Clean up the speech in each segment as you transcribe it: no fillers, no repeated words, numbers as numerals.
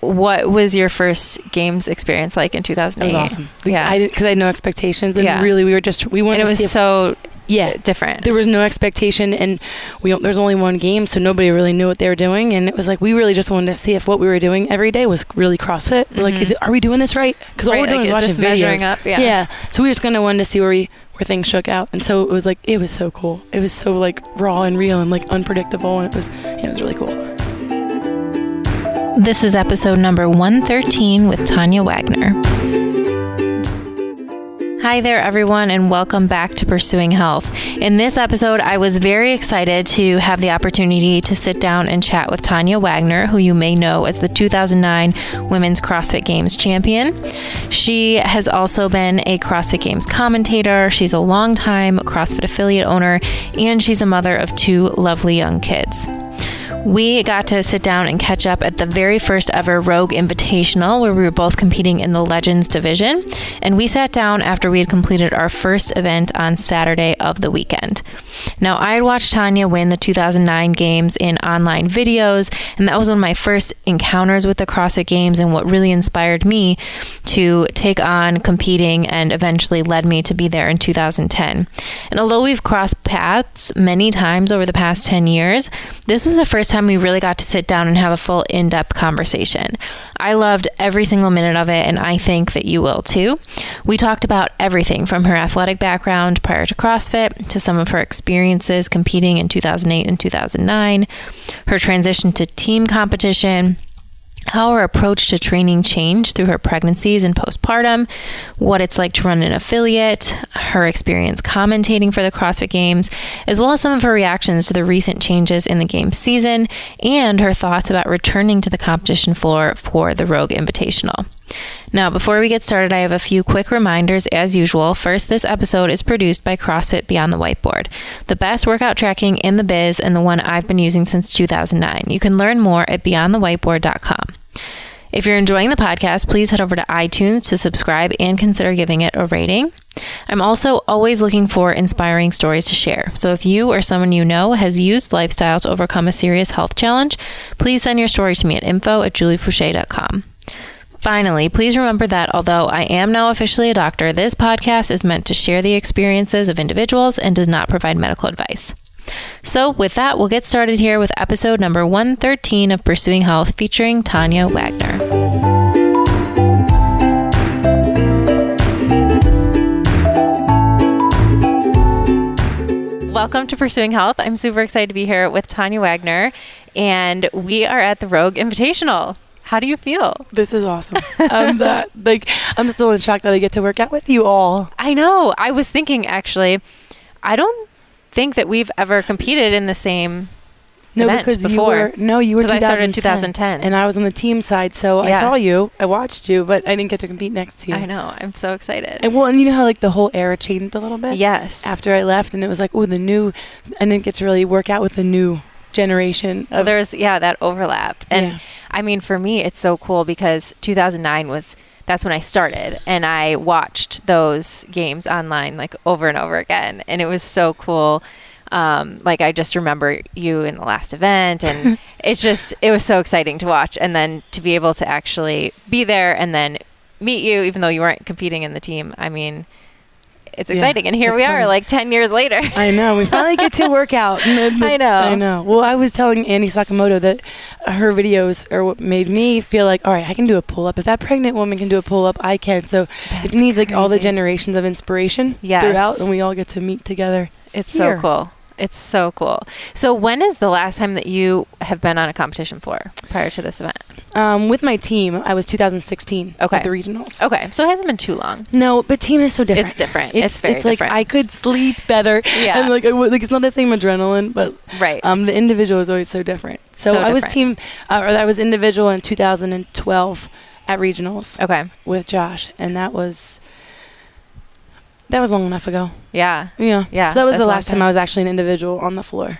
What was your first games experience like in 2008? It was awesome. Yeah. Because I had no expectations. And really, we were just, we wanted to see. It was so different. There was no expectation, and there was only one game, so nobody really knew what they were doing. And it was like, we really just wanted to see if what we were doing every day was really CrossFit. Mm-hmm. We're like, are we doing this right? Because all we're doing is watching videos. Measuring up, So we just kind of wanted to see where things shook out. And so it was like, it was so cool. It was so like raw and real and like unpredictable. And it was really cool. This is episode number 113 with Tanya Wagner. Hi there, everyone, and welcome back to Pursuing Health. In this episode, I was very excited to have the opportunity to sit down and chat with Tanya Wagner, who you may know as the 2009 Women's CrossFit Games champion. She has also been a CrossFit Games commentator. She's a longtime CrossFit affiliate owner, and she's a mother of two lovely young kids. We got to sit down and catch up at the very first ever Rogue Invitational, where we were both competing in the Legends division, and we sat down after we had completed our first event on Saturday of the weekend. Now, I had watched Tanya win the 2009 games in online videos, and that was one of my first encounters with the CrossFit Games and what really inspired me to take on competing and eventually led me to be there in 2010. And although we've crossed paths many times over the past 10 years, this was the first time we really got to sit down and have a full in-depth conversation. I loved every single minute of it, and I think that you will too. We talked about everything from her athletic background prior to CrossFit to some of her experiences competing in 2008 and 2009, her transition to team competition, how her approach to training changed through her pregnancies and postpartum, what it's like to run an affiliate, her experience commentating for the CrossFit Games, as well as some of her reactions to the recent changes in the game season and her thoughts about returning to the competition floor for the Rogue Invitational. Now, before we get started, I have a few quick reminders as usual. First, this episode is produced by CrossFit Beyond the Whiteboard, the best workout tracking in the biz and the one I've been using since 2009. You can learn more at beyondthewhiteboard.com. If you're enjoying the podcast, please head over to iTunes to subscribe and consider giving it a rating. I'm also always looking for inspiring stories to share. So if you or someone you know has used lifestyle to overcome a serious health challenge, please send your story to me at info@juliefouché.com. Finally, please remember that although I am now officially a doctor, this podcast is meant to share the experiences of individuals and does not provide medical advice. So with that, we'll get started here with episode number 113 of Pursuing Health featuring Tanya Wagner. Welcome to Pursuing Health. I'm super excited to be here with Tanya Wagner, and we are at the Rogue Invitational. How do you feel? This is awesome. I'm still in shock that I get to work out with you all. I know. I was thinking, actually, I don't think that we've ever competed in the same event before. You were 2010. I started in 2010. And I was on the team side, so I saw you, I watched you, but I didn't get to compete next to you. I know. I'm so excited. And well, and you know how like the whole era changed a little bit? Yes. After I left, and it was like, I didn't get to really work out with the new generation. There's that overlap. And I mean, for me, it's so cool because 2009 that's when I started, and I watched those games online like over and over again. And it was so cool. Like I just remember you in the last event, and it was so exciting to watch. And then to be able to actually be there and then meet you, even though you weren't competing in the team. I mean, it's exciting. And here we are like 10 years later. I know. We finally get to work out. I know. Well, I was telling Annie Sakamoto that her videos are what made me feel like, all right, I can do a pull-up. If that pregnant woman can do a pull-up, I can. So it needs like all the generations of inspiration throughout, and we all get to meet together. It's so cool. It's so cool. So when is the last time that you have been on a competition floor prior to this event? With my team, I was 2016 at the regionals. Okay. So it hasn't been too long. No, but team is so different. It's different. It's different. Like I could sleep better. And like it's not the same adrenaline, but the individual is always so different. I was individual in 2012 at regionals. Okay. With Josh, and that was long enough ago. Yeah. Yeah. Yeah. So that was the last time I was actually an individual on the floor.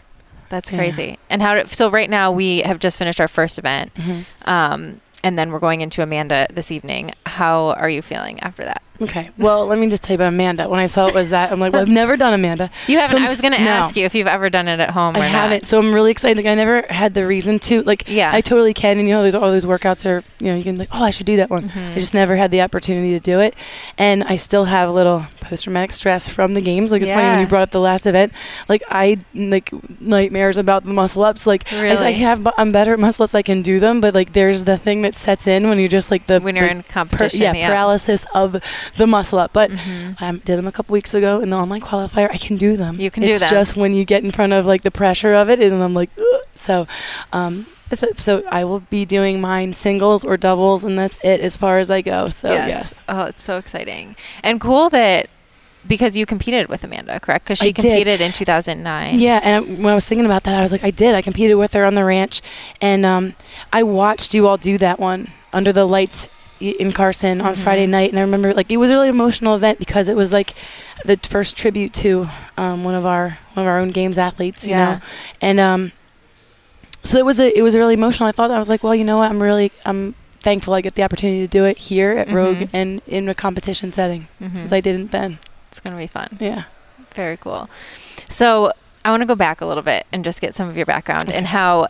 That's crazy. And so right now we have just finished our first event. Mm-hmm. And then we're going into Amanda this evening. how are you feeling after that? Okay. Well, let me just tell you about Amanda. When I saw it was that, I'm like, well, I've never done Amanda. You haven't. So I was going to ask you if you've ever done it at home or not. I haven't. So I'm really excited. Like, I never had the reason to. Like, yeah. I totally can. And, you know, there's all those workouts are, you know, you can like, oh, I should do that one. Mm-hmm. I just never had the opportunity to do it. And I still have a little post-traumatic stress from the games. Like, it's funny when you brought up the last event. Like, I, like, nightmares about the muscle-ups. Like, really? I'm better at muscle-ups. I can do them. But, like, there's the thing that sets in when you're just, like, the... When you're in competition. Paralysis of... the muscle up, but I did them a couple weeks ago in the online qualifier. I can do them. It's just when you get in front of like the pressure of it, and I'm like, ugh. So I will be doing mine singles or doubles, and that's it as far as I go. So yes. Oh, it's so exciting and cool that. Because you competed with Amanda, correct? Because she competed in 2009. Yeah, and when I was thinking about that, I was like, I did. I competed with her on the ranch, and I watched you all do that one under the lights in Carson on Friday night, and I remember like it was a really emotional event because it was like the first tribute to one of our own games athletes, you know, and so it was really emotional. I thought I was like, well, you know what, I'm thankful I get the opportunity to do it here at Rogue and in a competition setting because I didn't then. It's gonna be fun. Yeah, very cool. So I want to go back a little bit and just get some of your background and how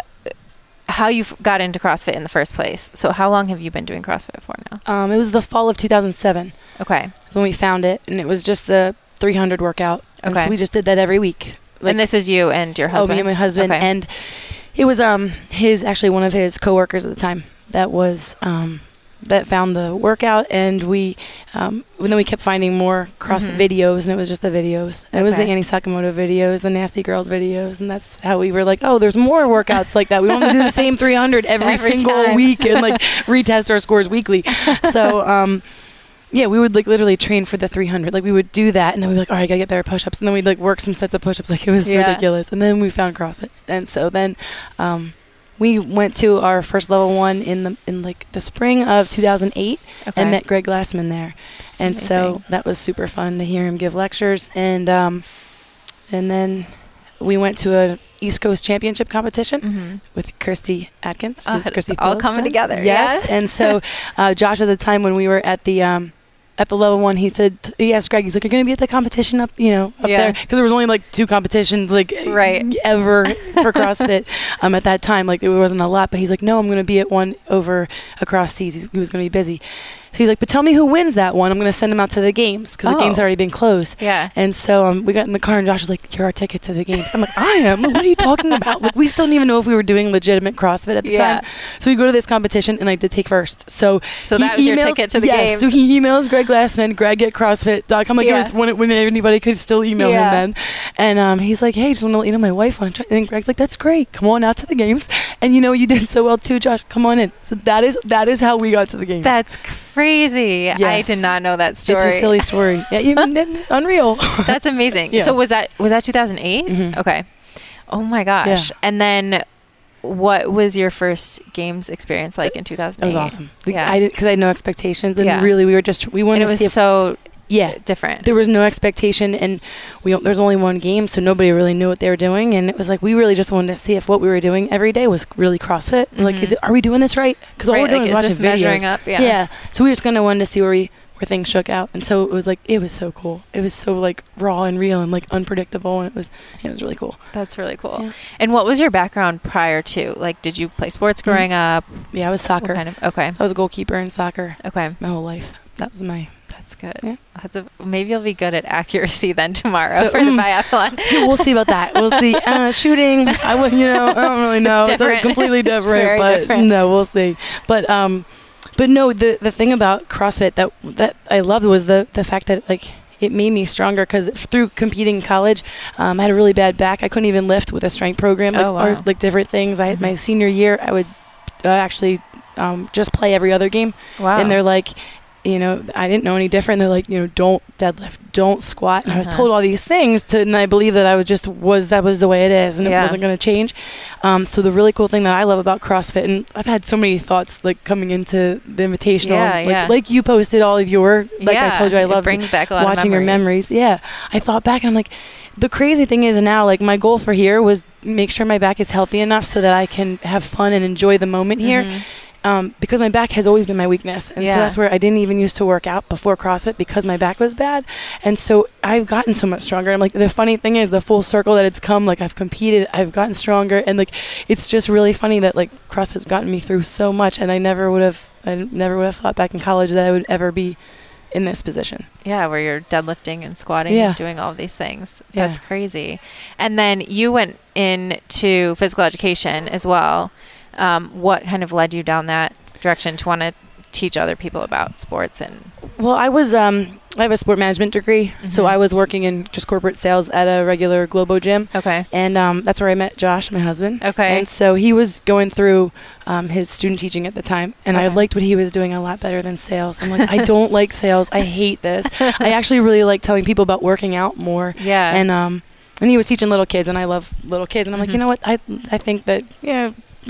you got into CrossFit in the first place. So how long have you been doing CrossFit for now? It was the fall of 2007. Okay. When we found it, and it was just the 300 workout. Okay. And so we just did that every week. Like, and this is you and your husband? Oh, me and my husband. Okay. And it was one of his coworkers at the time that was that found the workout, and we and then we kept finding more CrossFit videos, and it was just the videos. It was the Annie Sakamoto videos, the Nasty Girls videos, and that's how we were like, oh, there's more workouts like that. We want to do the same 300 every single week and like retest our scores weekly. So yeah, we would like literally train for the 300. Like we would do that, and then we'd be like, all right, I gotta get better push-ups, and then we'd like work some sets of push-ups. Like it was ridiculous. And then we found CrossFit, and so then we went to our first level one in the spring of 2008 and met Greg Glassman there. That's and amazing. So that was super fun to hear him give lectures. And then we went to an East Coast Championship competition with Christy Atkins. Oh, Christy all coming together. Yes. Yeah? And so Josh, at the time when we were at the level one, he said, he asked Greg, he's like, you're going to be at the competition up there? Because there was only like two competitions ever for CrossFit at that time. Like there wasn't a lot, but he's like, no, I'm going to be at one over across seas. He was going to be busy. So he's like, but tell me who wins that one. I'm going to send him out to the games because the game's already been closed. Yeah. And so we got in the car, and Josh was like, you're our ticket to the games. I'm like, I am? What are you talking about? Like, we still didn't even know if we were doing legitimate CrossFit at the time. So we go to this competition, and I did take first. So that was your ticket to the games. So he emails Greg Glassman, greg@crossfit.com. Like it was when anybody could still email him then. And he's like, hey, just want to let you know my wife on. And Greg's like, that's great. Come on out to the games. And you know, you did so well too, Josh. Come on in. So that is how we got to the games. That's crazy. Yes. I did not know that story. It's a silly story. Yeah, even unreal. That's amazing. Yeah. So was that 2008? Mm-hmm. Okay. Oh my gosh. Yeah. And then what was your first games experience like in 2008? It was awesome. Yeah. Because I had no expectations, and really we were just different. There was no expectation, and there's only one game, so nobody really knew what they were doing, and it was like we really just wanted to see if what we were doing every day was really CrossFit. Mm-hmm. Like, are we doing this right? Because all we're doing is watching videos. Measuring up. Yeah. Yeah. So we just kind of wanted to see where things shook out, and so it was like it was so cool. It was so like raw and real and like unpredictable, and it was really cool. That's really cool. Yeah. And what was your background prior to? Like, did you play sports growing up? Yeah, I was soccer. So I was a goalkeeper in soccer. Okay. My whole life. That was my. That's good. Yeah. Maybe you'll be good at accuracy then tomorrow for the biathlon. We'll see about that. We'll see. Shooting, I don't really know. It's like completely different. Very different. No, we'll see. But no, the thing about CrossFit that I loved was the fact that like it made me stronger because through competing in college, I had a really bad back. I couldn't even lift with a strength program or like different things. I had my senior year, I would actually just play every other game. Wow. And they're like, you know, I didn't know any different. They're like, you know, don't deadlift, don't squat. And I was told all these things, and I believed that that was the way it is, and it wasn't going to change. So the really cool thing that I love about CrossFit, and I've had so many thoughts like coming into the Invitational, like you posted all of your, I told you I loved it, brings back a lot of watching your memories. Yeah, I thought back and I'm like, the crazy thing is now, like my goal for here was make sure my back is healthy enough so that I can have fun and enjoy the moment here. because my back has always been my weakness. And so that's where I didn't even used to work out before CrossFit because my back was bad. And so I've gotten so much stronger. And like the funny thing is the full circle that it's come, like I've competed, I've gotten stronger. And like, it's just really funny that like CrossFit's gotten me through so much. And I never would have thought back in college that I would ever be in this position. Yeah, where you're deadlifting and squatting and doing all these things. That's crazy. And then you went into physical education as well. What kind of led you down that direction to want to teach other people about sports? And well, I have a sport management degree, so I was working in just corporate sales at a regular Globo gym. Okay. And that's where I met Josh, my husband. Okay. And so he was going through his student teaching at the time, and I liked what he was doing a lot better than sales. I'm like, I don't like sales. I hate this. I actually really like telling people about working out more. Yeah. And he was teaching little kids, and I love little kids. And I'm like, you know what? I think that,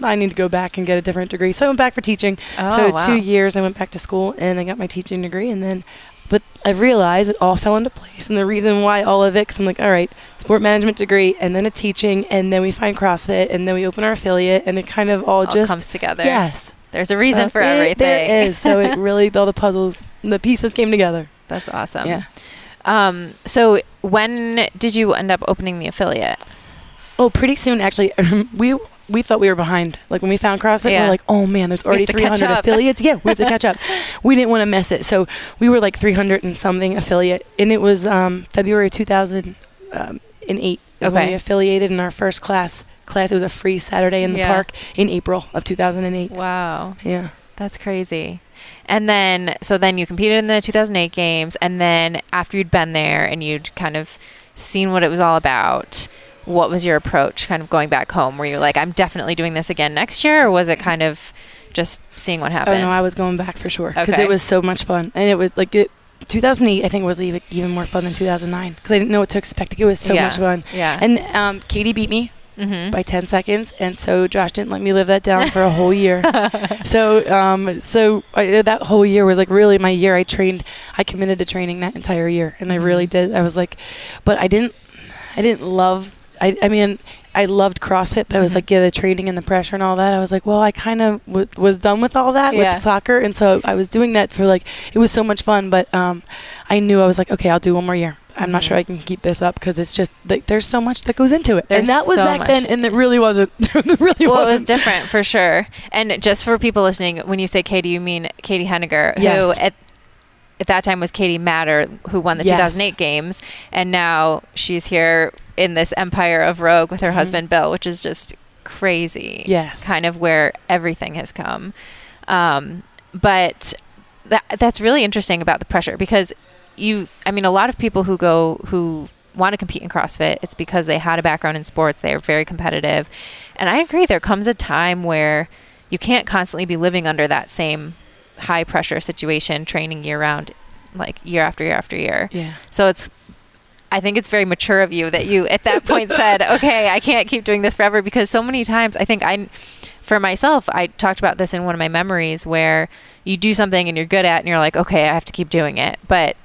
I need to go back and get a different degree. So I went back for teaching. Oh, so 2 years I went back to school, and I got my teaching degree. And then, but I realized it all fell into place. And the reason why all of it, because I'm like, all right, sport management degree, and then a teaching, and then we find CrossFit, and then we open our affiliate, and it kind of all just comes together. Yes. There's a reason for everything. There is. So it really, all the puzzles, the pieces came together. That's awesome. Yeah. So when did you end up opening the affiliate? Oh, pretty soon, actually. We thought we were behind. Like when we found CrossFit, we were like, oh man, there's already 300 affiliates. Yeah, we have to catch up. We didn't want to miss it. So we were like 300 and something affiliate. And it was February 2008 is when we affiliated in our first class. It was a free Saturday in the park in April of 2008. Wow. Yeah. That's crazy. And then, so then you competed in the 2008 games. And then after you'd been there and you'd kind of seen what it was all about, what was your approach kind of going back home? Were you like, I'm definitely doing this again next year? Or was it kind of just seeing what happened? Oh, no, I was going back for sure because it was so much fun. And it was like 2008, I think, was even more fun than 2009 because I didn't know what to expect. Like, it was so much fun. Yeah. And Katie beat me by 10 seconds. And so Josh didn't let me live that down for a whole year. So that whole year was like really my year. I committed to training that entire year. And I really did. I was like, but I didn't love, I mean, I loved CrossFit, but I was like, the training and the pressure and all that. I was like, well, I kind of was done with all that with soccer. And so I was doing that for like, it was so much fun. But I knew I was like, okay, I'll do one more year. I'm not sure I can keep this up because it's just like there's so much that goes into it. And that was so back then, and it really wasn't. It was different for sure. And just for people listening, when you say Katie, you mean Katie Henniger, who at that time was Katie Matter, who won the 2008 games. And now she's here in this empire of Rogue with her husband, Bill, which is just crazy. Yes. Kind of where everything has come. But that's really interesting about the pressure because a lot of people who want to compete in CrossFit, it's because they had a background in sports. They are very competitive. And I agree. There comes a time where you can't constantly be living under that same high pressure situation, training year round, like year after year after year. Yeah. So I think it's very mature of you that you at that point said, okay, I can't keep doing this forever, because so many times for myself, I talked about this in one of my memories where you do something and you're good at it and you're like, okay, I have to keep doing it. But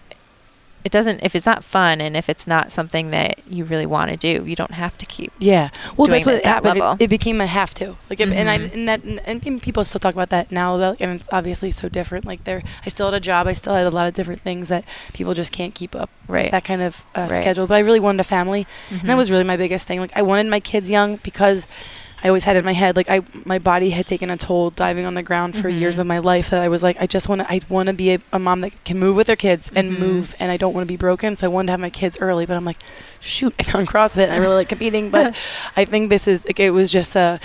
it doesn't, if it's not fun and if it's not something that you really want to do, you don't have to keep. Yeah. Well, that's what happened. It became a have to. Like, and people still talk about that now, and it's obviously so different. Like, I still had a job. I still had a lot of different things that people just can't keep up with that kind of schedule. But I really wanted a family, and that was really my biggest thing. Like, I wanted my kids young because I always had it in my head, like my body had taken a toll diving on the ground for years of my life, that I was like, I want to be a mom that can move with her kids and move, and I don't want to be broken. So I wanted to have my kids early, but I'm like, shoot, I found CrossFit and I really like competing, but I think this is, like, it was just at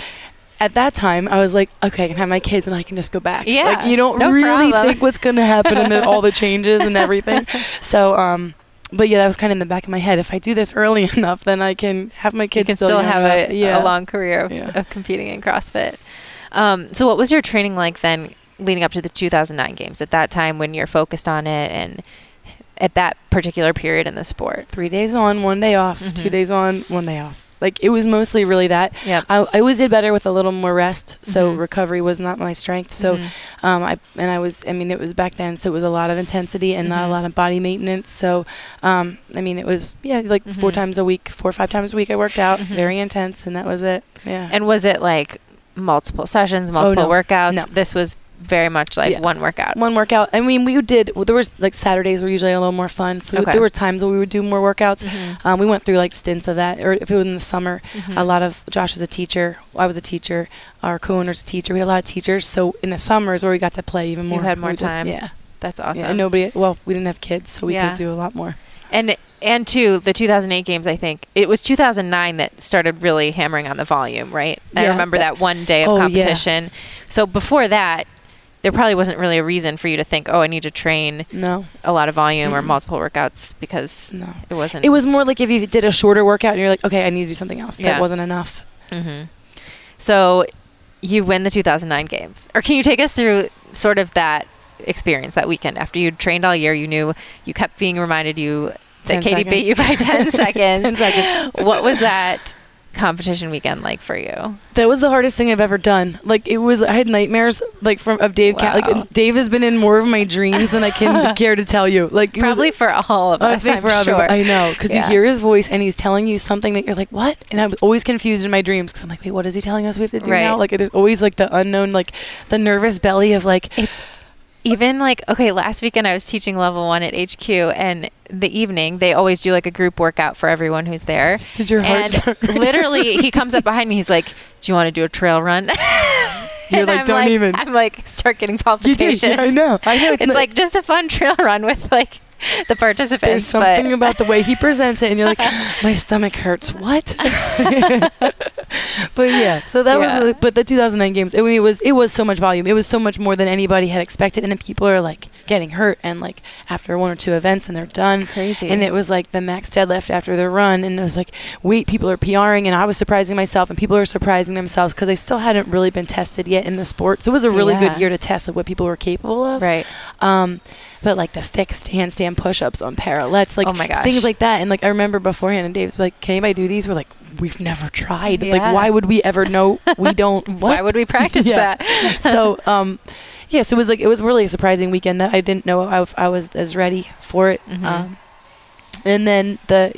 that time I was like, okay, I can have my kids and I can just go back. Yeah. Like, you don't really think what's going to happen and then all the changes and everything. So, but yeah, that was kind of in the back of my head. If I do this early enough, then I can have my kids. You can still have a long career of competing in CrossFit. So what was your training like then leading up to the 2009 games at that time when you're focused on it and at that particular period in the sport? 3 days on, 1 day off, 2 days on, 1 day off. Like, it was mostly really that. Yep. I always did better with a little more rest, so recovery was not my strength. So, it was back then, so it was a lot of intensity and not a lot of body maintenance. So, it was, like 4 or 5 times a week I worked out, very intense, and that was it. Yeah. And was it like multiple sessions, multiple workouts. No. This was very much like one workout. One workout. I mean, we did, there was like Saturdays were usually a little more fun. So there were times where we would do more workouts. Mm-hmm. We went through like stints of that, or if it was in the summer, a lot of, Josh was a teacher, I was a teacher, our co-owner's a teacher. We had a lot of teachers. So in the summers where we got to play even more. You had more time. That's awesome. Yeah, and nobody, well, we didn't have kids, so we could do a lot more. And too, the 2008 games, I think. It was 2009 that started really hammering on the volume, right? Yeah, I remember that one day of competition. Yeah. So before that, there probably wasn't really a reason for you to think, oh, I need to train a lot of volume or multiple workouts, because it wasn't. It was more like if you did a shorter workout and you're like, okay, I need to do something else. That wasn't enough. Mm-hmm. So you win the 2009 games. Or can you take us through sort of that experience, that weekend? After you'd trained all year, you knew, you kept being reminded you that Katie seconds. Beat you by 10 seconds. 10 seconds. What was that competition weekend like for you? That was the hardest thing I've ever done. Like, it was, I had nightmares, like, of Dave. Wow. Like, Dave has been in more of my dreams than I can care to tell you. Like, probably was, for all of us, I'm sure. I know, because you hear his voice and he's telling you something that you're like, what? And I was always confused in my dreams, because I'm like, wait, what is he telling us we have to do now? Like, there's always, like, the unknown, like, the nervous belly of, like... It's even like, okay, last weekend I was teaching level 1 at HQ, and the evening they always do like a group workout for everyone who's there. Did your heart start? Literally, he comes up behind me. He's like, "Do you want to do a trail run?" You're like, "Don't even." I'm like, start getting palpitations. You did, I know. It's like just a fun trail run with like the participants. There's something about the way he presents it, and you're like, my stomach hurts. What? But yeah, so that was. But the 2009 games, it was so much volume. It was so much more than anybody had expected, and then people are like getting hurt, and like after one or two events, and they're done. That's crazy. And it was like the max deadlift after the run, and it was like, wait, people are PRing, and I was surprising myself, and people are surprising themselves because they still hadn't really been tested yet in the sport. So it was a really good year to test like what people were capable of. Right. But like the fixed handstand push-ups on parallettes, like things like that. And like I remember beforehand, and Dave's like, "Can anybody do these?" We're like, "We've never tried. Yeah. Like, why would we ever know? We don't. Why would we practice that?" So, so it was like, it was really a surprising weekend that I didn't know I was as ready for it. Mm-hmm. And then but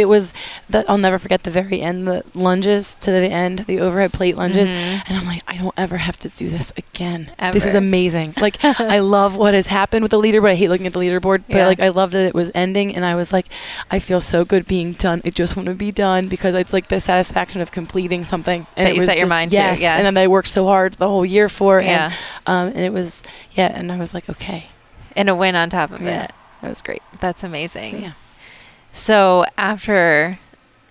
it was that, I'll never forget the very end, the lunges to the end, the overhead plate lunges. Mm-hmm. And I'm like, I don't ever have to do this again. Ever. This is amazing. Like, I love what has happened with the leaderboard. I hate looking at the leaderboard, but like, I loved that it was ending. And I was like, I feel so good being done. I just want to be done, because it's like the satisfaction of completing something. And that you set your mind to. Yes. And then I worked so hard the whole year for it. Yeah. And it was, and I was like, okay. And a win on top of it. That was great. That's amazing. Yeah. So after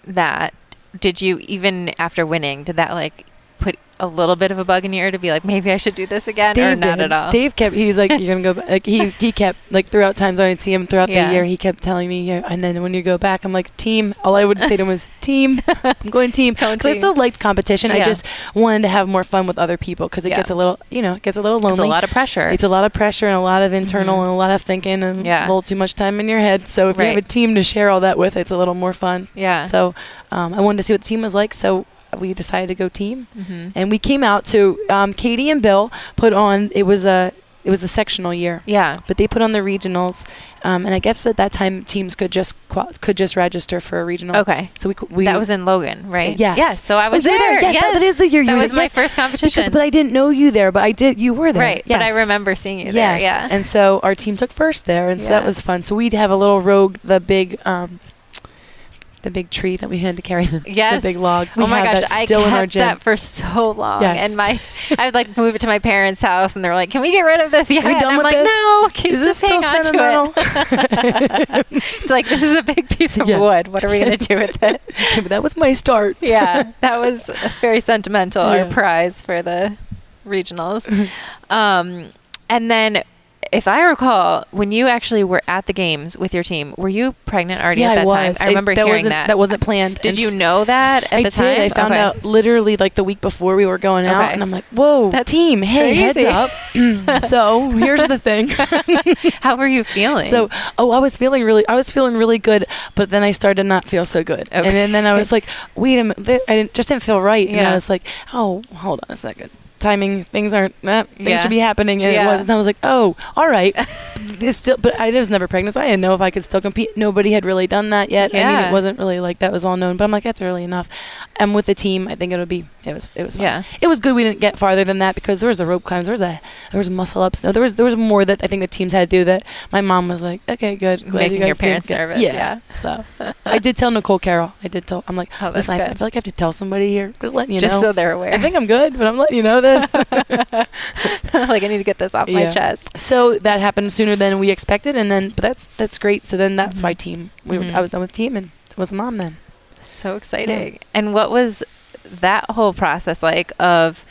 that, did you, even after winning, did that like put a little bit of a bug in your ear to be like, maybe I should do this again, Dave, or not at all? Dave kept, he's like, you're going to go back. Like, he kept like throughout times when I'd see him throughout the year, he kept telling me, and then when you go back, I'm like, team. All I would say to him was, team. I'm going team. Because I still liked competition. Yeah. I just wanted to have more fun with other people, because it gets a little, it gets a little lonely. It's a lot of pressure. It's a lot of pressure, and a lot of internal and a lot of thinking, and a little too much time in your head. So if you have a team to share all that with, it's a little more fun. Yeah. So I wanted to see what the team was like. So we decided to go team, and we came out to Katie and Bill put on, it was the sectional year, but they put on the regionals, and I guess at that time teams could just register for a regional. Okay, so we that was in Logan, right? Yes. So I was there. Yes, that is the year that you was my first competition. But I didn't know you there, but I did. You were there, right? Yes. But I remember seeing you there. Yeah, and so our team took first there, and so that was fun. So we'd have a little Rogue, the big tree that we had to carry. Yes. The big log. Oh my gosh. I kept that for so long. Yes. And I would like move it to my parents' house, and they're like, can we get rid of this? Yeah. And I'm like, no, just hang on to it. It's like, this is a big piece of wood. What are we going to do with it? But that was my start. Yeah. That was very sentimental, our prize for the regionals. And then, if I recall, when you actually were at the games with your team, were you pregnant already at that time? I remember hearing that. That wasn't planned. Did you know that at the time? I did. I found out literally like the week before we were going out, and I'm like, whoa, that's team, hey, heads up. So here's the thing. How were you feeling? So, I was feeling really good, but then I started to not feel so good. Okay. And then I was like, wait a minute, I just didn't feel right. Yeah. And I was like, oh, hold on a second. timing, things aren't, things should be happening. And it wasn't. I was like, oh, all right. But I was never pregnant, so I didn't know if I could still compete. Nobody had really done that yet. Yeah. I mean, it wasn't really like that was all known, but I'm like, that's early enough. And with the team, I think it was fun. Yeah. It was good we didn't get farther than that because there was the rope climbs, there was muscle ups. No, there was more that I think the teams had to do that my mom was like, okay, good. Glad making you guys your parents nervous. Yeah. So I did tell Nicole Carroll. I'm like, oh, that's good. I feel like I have to tell somebody here. Just letting you know. Just so they're aware. I think I'm good, but I'm letting you know this. Like I need to get this off my chest. So that happened sooner than we expected, but that's great. So then that's my team. I was done with team and was a mom then. That's so exciting. Yeah. And what was that whole process like of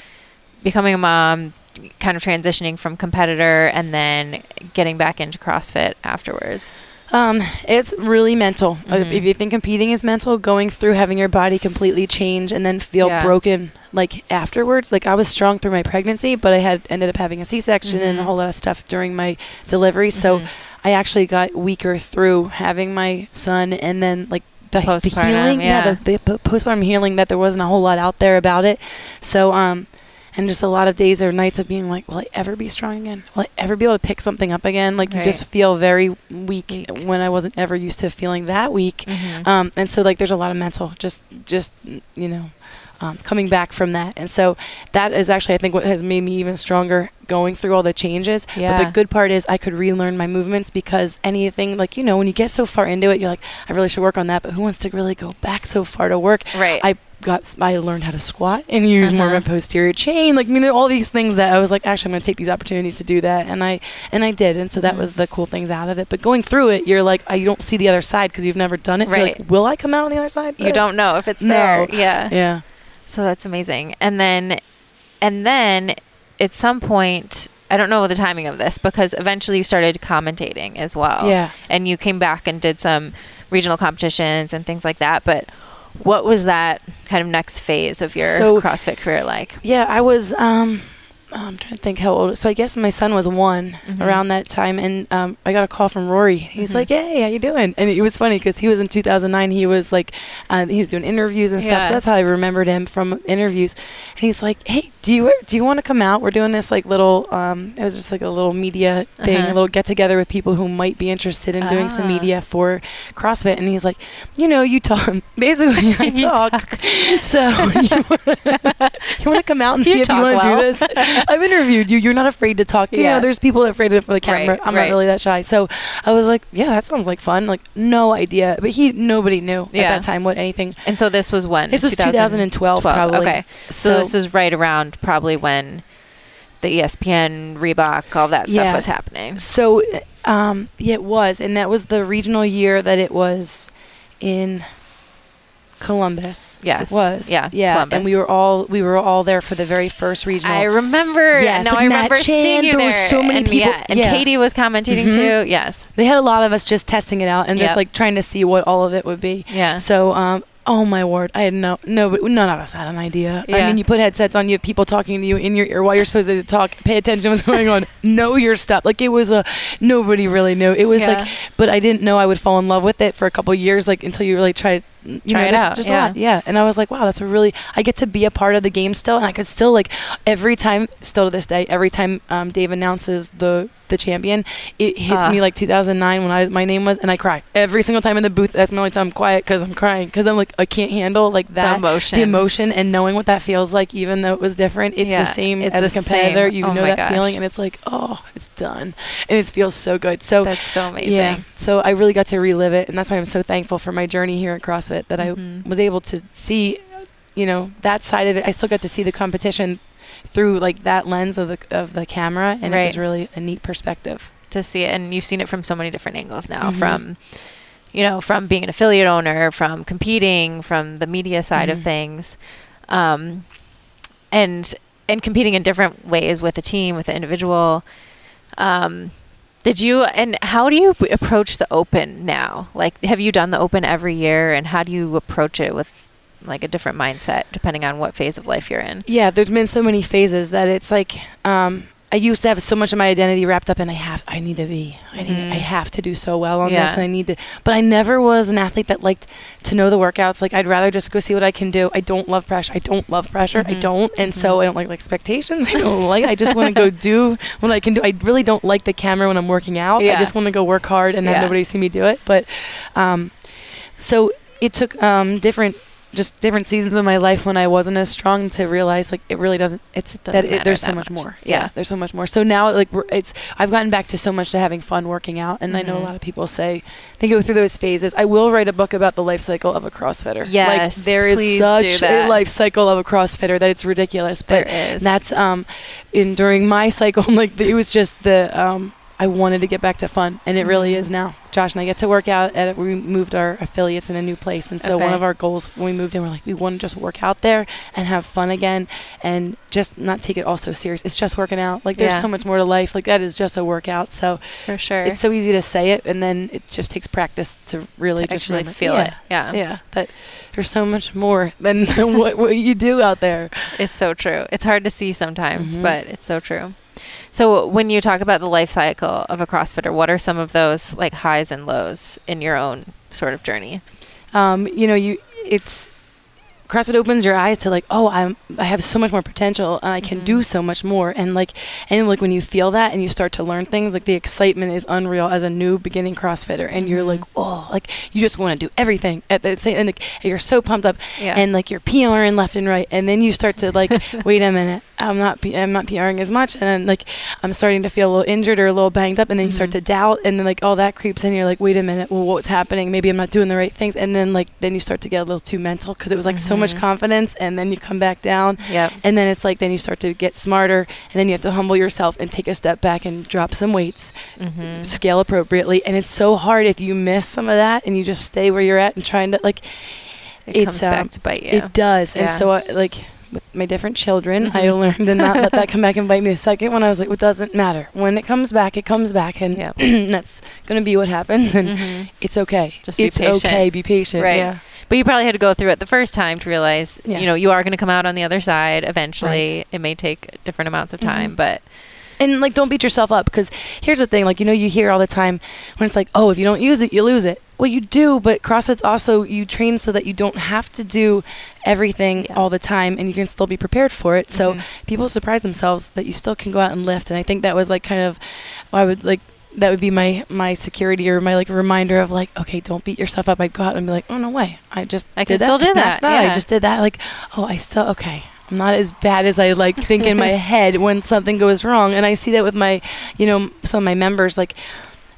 becoming a mom, kind of transitioning from competitor and then getting back into CrossFit afterwards? It's really mental. If you think competing is mental, going through having your body completely change and then feel broken like afterwards. Like I was strong through my pregnancy, but I ended up having a C-section and a whole lot of stuff during my delivery. So I actually got weaker through having my son and then like the healing. The postpartum healing that there wasn't a whole lot out there about it. So, and just a lot of days or nights of being like, will I ever be strong again? Will I ever be able to pick something up again? Like you just feel very weak when I wasn't ever used to feeling that weak. And so like, there's a lot of mental, just, you know, coming back from that. And so that is actually, I think, what has made me even stronger going through all the changes. Yeah. But the good part is I could relearn my movements because anything, like, you know, when you get so far into it, you're like, I really should work on that. But who wants to really go back so far to work? Right. I learned how to squat and use more of my posterior chain. Like, I mean, there are all these things that I was like, actually, I'm going to take these opportunities to do that. And I did. And so that was the cool things out of it. But going through it, you're like, you don't see the other side because you've never done it. Right. So you're like, will I come out on the other side? You don't know if it's there. Yeah. Yeah. So that's amazing. And then at some point, I don't know the timing of this because eventually you started commentating as well. Yeah. And you came back and did some regional competitions and things like that. But what was that kind of next phase of your CrossFit career like? Yeah, I was, I'm trying to think how old. So I guess my son was one around that time. And I got a call from Rory. He's like, hey, how you doing? And it was funny because he was in 2009. He was like, he was doing interviews and stuff. So that's how I remembered him from interviews. And he's like, hey, do you want to come out? We're doing this like little, it was just like a little media thing, a little get together with people who might be interested in doing some media for CrossFit. And he's like, you know, you talk. Basically, I talk. So you want to come out and see if you want to do this? I've interviewed you. You're not afraid to talk. You know, there's people afraid of the camera. I'm not really that shy. So I was like, yeah, that sounds like fun. Like, no idea. But nobody knew at that time what anything. And so this was when? This was 2012 probably. Okay. So this is right around probably when the ESPN, Reebok, all that stuff was happening. So it was. And that was the regional year that it was in Columbus. Yes. It was. Yeah. Yeah. Columbus. And we were all there for the very first regional. I remember. Yes. No, like I remember Matt Chan, seeing you there. There were so many people. Yeah. And Katie was commentating too. Yes. They had a lot of us just testing it out and just like trying to see what all of it would be. Yeah. So, oh my word, I had none of us had an idea. Yeah. I mean, you put headsets on, you have people talking to you in your ear while you're supposed to talk, pay attention to what's going on, know your stuff. Like it was nobody really knew. It was like, but I didn't know I would fall in love with it for a couple of years, like until you really tried. You know, it out. Just a lot. Yeah. And I was like, wow, that's I get to be a part of the game still. And I could still like every time Dave announces the champion, it hits me like 2009 when my name was, and I cry every single time in the booth. That's the only time I'm quiet because I'm crying. Cause I'm like, I can't handle like that the emotion and knowing what that feels like, even though it was different. It's the same as a competitor. You know that feeling and it's like, oh, it's done. And it feels so good. So that's so amazing. Yeah. So I really got to relive it. And that's why I'm so thankful for my journey here at CrossFit. That I was able to see, you know, that side of it. I still got to see the competition through like that lens of the camera, and it was really a neat perspective to see it. And you've seen it from so many different angles now, from, you know, from being an affiliate owner, from competing, from the media side of things, and competing in different ways with a team, with an individual. Did you, and how do you approach the Open now? Like, have you done the Open every year, and how do you approach it with like a different mindset depending on what phase of life you're in? Yeah, there's been so many phases that it's like, I used to have so much of my identity wrapped up in I have to do so well on this, and I need to, but I never was an athlete that liked to know the workouts. Like, I'd rather just go see what I can do. I don't love pressure. Mm-hmm. I don't. And so I don't like expectations. I just want to go do what I can do. I really don't like the camera when I'm working out. Yeah. I just want to go work hard and have nobody see me do it. But, so it took, different seasons of my life when I wasn't as strong to realize, like, it really doesn't, it's that it, there's that so much more. Yeah. There's so much more. So now, like, I've gotten back to so much to having fun working out. And I know a lot of people say they go through those phases. I will write a book about the life cycle of a CrossFitter. Yes. Like, there is such a life cycle of a CrossFitter that it's ridiculous. But that's, during my cycle, like, it was just I wanted to get back to fun, and it really is now. Josh and I get to work out at it. We moved our affiliates in a new place, and so one of our goals when we moved in, we're like, we want to just work out there and have fun again and just not take it all so serious. It's just working out. Like, there's so much more to life. Like, that is just a workout. So for sure. It's so easy to say it, and then it just takes practice to really to just actually feel it. Yeah. Yeah. But there's so much more than what you do out there. It's so true. It's hard to see sometimes, but it's so true. So when you talk about the life cycle of a CrossFitter, what are some of those, like, highs and lows in your own sort of journey? CrossFit opens your eyes to, like, oh, I have so much more potential, and I can do so much more. And like when you feel that and you start to learn things, like, the excitement is unreal as a new beginning CrossFitter, and you're like, oh, like, you just want to do everything at the same, and, like, you're so pumped up, and, like, you're PRing left and right, and then you start to, like, wait a minute, I'm not PRing as much, and then, like, I'm starting to feel a little injured or a little banged up, and then you start to doubt, and then, like, all that creeps in, you're like, wait a minute, well, what's happening? Maybe I'm not doing the right things, and then, like, you start to get a little too mental because it was like so much confidence, and then you come back down, and then it's like, then you start to get smarter, and then you have to humble yourself and take a step back and drop some weights, scale appropriately, and it's so hard if you miss some of that and you just stay where you're at and trying to, like, it comes back to bite you. It does. And so like with my different children, I learned to not let that come back and bite me a second. When I was like, well, it doesn't matter. When it comes back, it comes back, and that's going to be what happens, and it's okay. Just be patient. It's okay. Be patient. Right. Yeah. But you probably had to go through it the first time to realize, you know, you are going to come out on the other side eventually. Right. It may take different amounts of time, but... And, like, don't beat yourself up, because here's the thing. Like, you know, you hear all the time when it's like, oh, if you don't use it, you lose it. Well, you do, but CrossFit's also, you train so that you don't have to do everything all the time, and you can still be prepared for it. So people surprise themselves that you still can go out and lift. And I think that was, like, kind of, I would, like, that would be my security or my, like, reminder of, like, okay, don't beat yourself up. I'd go out and be like, oh, no way. I can still do that. Yeah. I just did that. Like, oh, I still, okay. I'm not as bad as I, like, think in my head when something goes wrong. And I see that with my, you know, some of my members, like,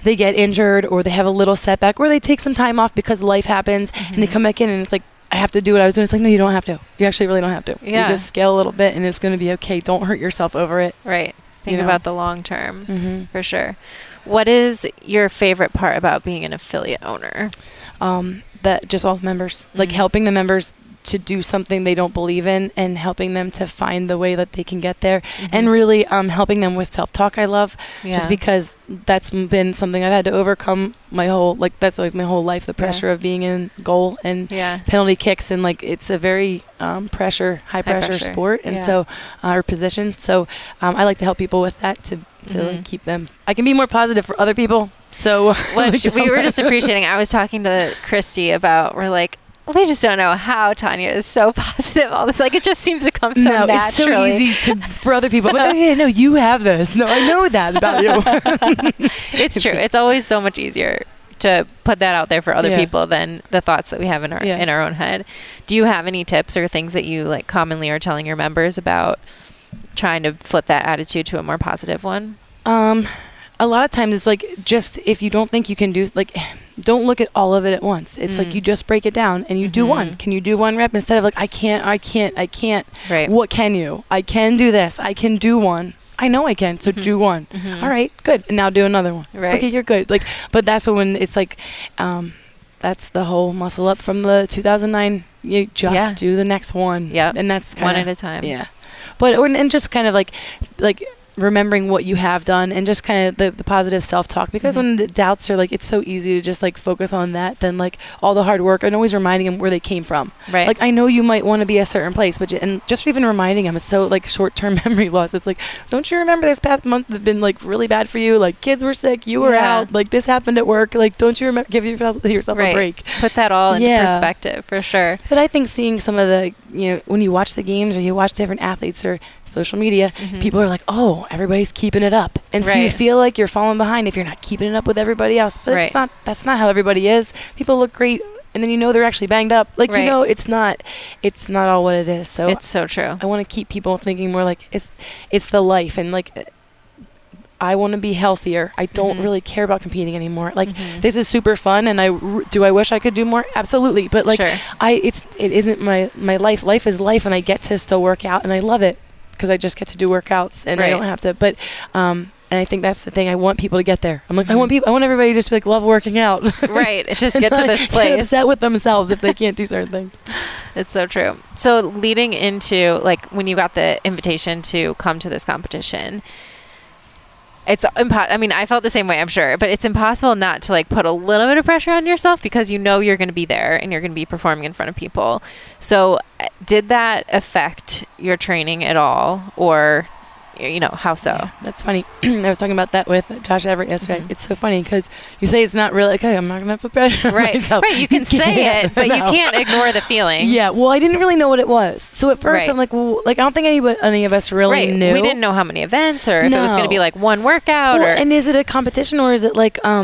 they get injured or they have a little setback or they take some time off because life happens, and they come back in and it's like, I have to do what I was doing. It's like, no, you don't have to. You actually really don't have to. Yeah. You just scale a little bit and it's going to be okay. Don't hurt yourself over it. Right. Think about the long term for sure. What is your favorite part about being an affiliate owner? That just all the members, like, helping the members to do something they don't believe in and helping them to find the way that they can get there, and really helping them with self-talk. I love just because that's been something I've had to overcome my whole, like, that's always my whole life, the pressure of being in goal and penalty kicks, and, like, it's a very high pressure sport, and so our position, so I like to help people with that to like, keep them, I can be more positive for other people, so which we were just appreciating. I was talking to Christy about, we're like, we just don't know how Tanya is so positive all this. Like, it just seems to come so naturally. It's so easy for other people. But, oh, yeah, no, you have this. No, I know that about you. It's true. It's always so much easier to put that out there for other people than the thoughts that we have in our own head. Do you have any tips or things that you, like, commonly are telling your members about trying to flip that attitude to a more positive one? A lot of times it's like, just if you don't think you can do, like, don't look at all of it at once. It's like, you just break it down and you do one. Can you do one rep instead of, like, I can't. Right. What can you? I can do this. I can do one. I know I can. So do one. All right, good. And now do another one. Right. Okay, you're good. Like, but that's when it's like, that's the whole muscle up from the 2009. You just do the next one. Yeah. And that's kind of one at a time. Yeah. But, and just kind of like remembering what you have done and just kind of the positive self-talk, because when the doubts are, like, it's so easy to just, like, focus on that than, like, all the hard work, and always reminding them where they came from. Right. Like, I know you might want to be a certain place, but and just even reminding them, it's so, like, short-term memory loss. It's like, don't you remember this past month has been, like, really bad for you? Like, kids were sick, you were out, like, this happened at work. Like, don't you remember? Give yourself a break. Put that all into perspective, for sure. But I think seeing some of the, you know, when you watch the games or you watch different athletes or social media, people are like, oh, everybody's keeping it up, and so you feel like you're falling behind if you're not keeping it up with everybody else, but that's not how everybody is. People look great, and then you know they're actually banged up, like you know it's not all what it is. So it's so true. I want to keep people thinking more like it's the life, and like I want to be healthier. I don't really care about competing anymore. Like this is super fun, and do I wish I could do more? Absolutely, but like it isn't my life. Life is life, and I get to still work out, and I love it, because I just get to do workouts and I don't have to. But and I think that's the thing. I want people to get there. I'm like, I want everybody to just be like, love working out. Right. Just get to this place. Get upset with themselves if they can't do certain things. It's so true. So leading into, like, when you got the invitation to come to this competition, it's impossible. I mean, I felt the same way, I'm sure, but it's impossible not to, like, put a little bit of pressure on yourself, because you know you're going to be there and you're going to be performing in front of people. So did that affect your training at all, or, you know, how so? Yeah, that's funny. I was talking about that with Josh Everett yesterday. It's so funny because you say it's not really, okay, I'm not going to put pressure on myself. Right, you can say it, but you can't ignore the feeling. Yeah, well, I didn't really know what it was. So at first I'm like, well, like, I don't think any of us really knew. We didn't know how many events, or if it was going to be like one workout. Well, and is it a competition, or is it like, or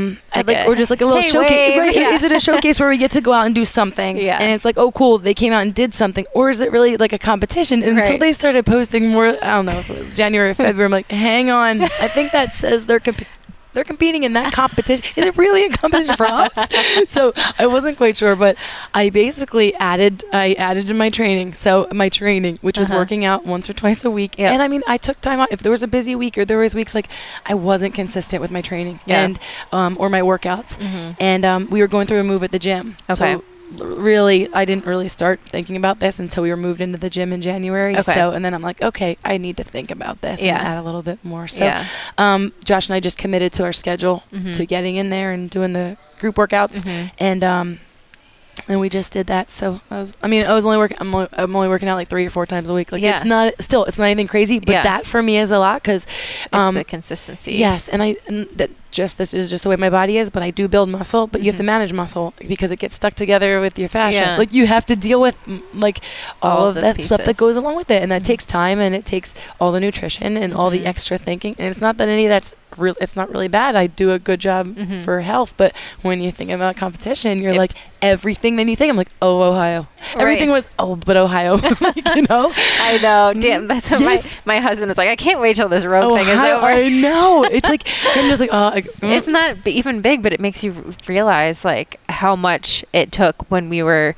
just like a little showcase? Right? Yeah. Is it a showcase where we get to go out and do something? Yeah. And it's like, oh, cool, they came out and did something. Or is it really like a competition? And until they started posting more, I don't know if it was January or February, I'm like, hang on, I think that says they're competing in that competition. Is it really a competition for us? So I wasn't quite sure, but I basically added to my training. So my training, which was working out once or twice a week. Yep. And I mean, I took time out. If there was a busy week, or there was weeks like I wasn't consistent with my training and or my workouts. And we were going through a move at the gym. Okay. So really, I didn't really start thinking about this until we were moved into the gym in January. Okay. So, and then I'm like, okay, I need to think about this and add a little bit more. So, Josh and I just committed to our schedule, to getting in there and doing the group workouts, and we just did that. So I'm only working out like 3 or 4 times a week. Like it's not anything crazy, but that for me is a lot, because it's the consistency. Yes, this is just the way my body is, but I do build muscle, but you have to manage muscle because it gets stuck together with your fascia. Yeah. Like you have to deal with like all of that stuff that goes along with it, and that takes time, and it takes all the nutrition and all the extra thinking. And it's not that any of that's real. It's not really bad. I do a good job for health, but when you think about competition, you're like everything. Then you think, I'm like, oh, Ohio. Right. Everything was, oh, but Ohio. You know? I know. Damn, that's what my husband was like, I can't wait till this Rogue thing is over. I know. It's like I'm just like, oh. It's not even big, but it makes you realize like how much it took when we were